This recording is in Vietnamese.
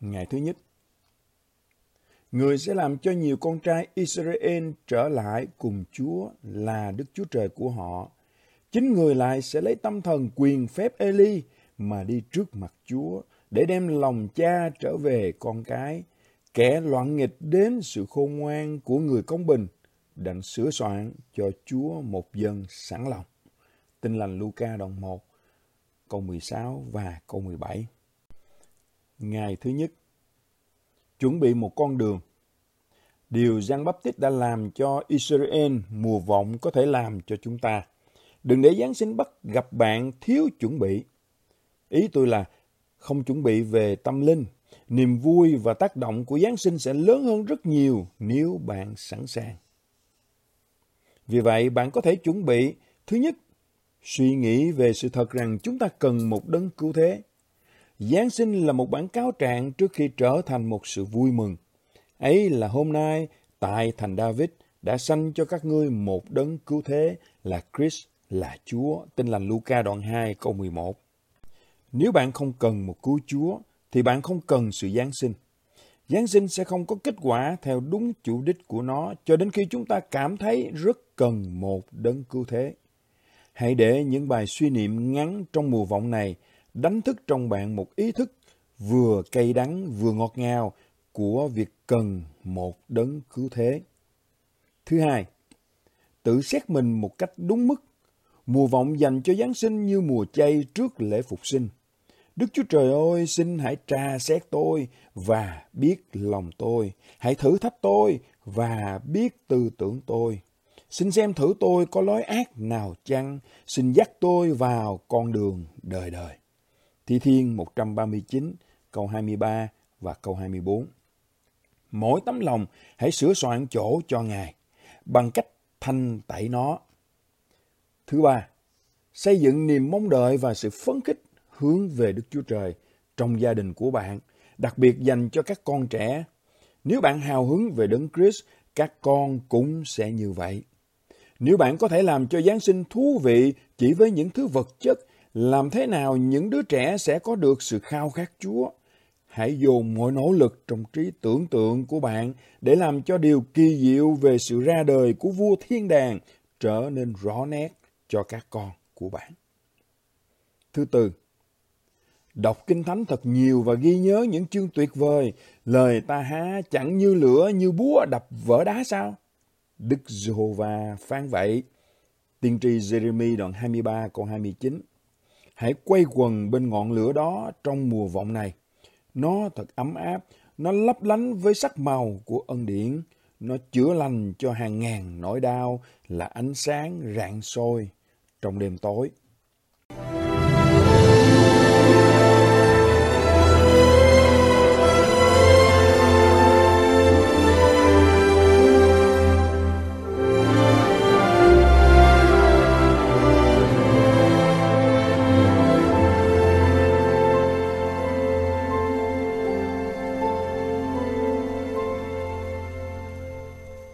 ngày thứ nhất. Người sẽ làm cho nhiều con trai Israel trở lại cùng Chúa là Đức Chúa Trời của họ. Chính người lại sẽ lấy tâm thần quyền phép Eli mà đi trước mặt Chúa để đem lòng cha trở về con cái. Kẻ loạn nghịch đến sự khôn ngoan của người công bình đặng sửa soạn cho Chúa một dân sẵn lòng. Tin lành Luca đoạn 1, câu 16 và câu 17. Ngày thứ nhất, chuẩn bị một con đường. Điều Giăng Báp-tít đã làm cho Israel mùa vọng có thể làm cho chúng ta. Đừng để Giáng sinh bắt gặp bạn thiếu chuẩn bị. Ý tôi là không chuẩn bị về tâm linh. Niềm vui và tác động của Giáng sinh sẽ lớn hơn rất nhiều nếu bạn sẵn sàng. Vì vậy, bạn có thể chuẩn bị. Thứ nhất, suy nghĩ về sự thật rằng chúng ta cần một đấng cứu thế. Giáng sinh là một bản cáo trạng trước khi trở thành một sự vui mừng. Ấy là hôm nay, tại thành David đã sanh cho các ngươi một đấng cứu thế là Christ, là Chúa. Tin lành Luca đoạn 2 câu 11. Nếu bạn không cần một cứu Chúa, thì bạn không cần sự Giáng sinh. Giáng sinh sẽ không có kết quả theo đúng chủ đích của nó cho đến khi chúng ta cảm thấy rất cần một đấng cứu thế. Hãy để những bài suy niệm ngắn trong mùa vọng này đánh thức trong bạn một ý thức vừa cay đắng vừa ngọt ngào của việc cần một đấng cứu thế. Thứ hai, tự xét mình một cách đúng mức. Mùa vọng dành cho Giáng sinh như mùa chay trước lễ phục sinh. Đức Chúa Trời ơi, xin hãy tra xét tôi và biết lòng tôi. Hãy thử thách tôi và biết tư tưởng tôi. Xin xem thử tôi có lối ác nào chăng. Xin dắt tôi vào con đường đời đời. Thị Thiên 139, câu 23 và câu 24. Mỗi tấm lòng hãy sửa soạn chỗ cho Ngài bằng cách thanh tẩy nó. Thứ ba, xây dựng niềm mong đợi và sự phấn khích hướng về Đức Chúa Trời trong gia đình của bạn, đặc biệt dành cho các con trẻ. Nếu bạn hào hứng về Đấng Christ, các con cũng sẽ như vậy. Nếu bạn có thể làm cho Giáng sinh thú vị chỉ với những thứ vật chất, làm thế nào những đứa trẻ sẽ có được sự khao khát Chúa? Hãy dồn mọi nỗ lực trong trí tưởng tượng của bạn để làm cho điều kỳ diệu về sự ra đời của Vua Thiên Đàng trở nên rõ nét cho các con của bạn. Thứ tư, đọc Kinh Thánh thật nhiều và ghi nhớ những chương tuyệt vời. Lời ta há chẳng như lửa, như búa đập vỡ đá sao? Đức Giê-hô-va phán vậy. Tiên tri Jeremy đoạn 23 câu 29. Hãy quay quần bên ngọn lửa đó trong mùa vọng này. Nó thật ấm áp, nó lấp lánh với sắc màu của ân điển. Nó chữa lành cho hàng ngàn nỗi đau, là ánh sáng rạng soi trong đêm tối.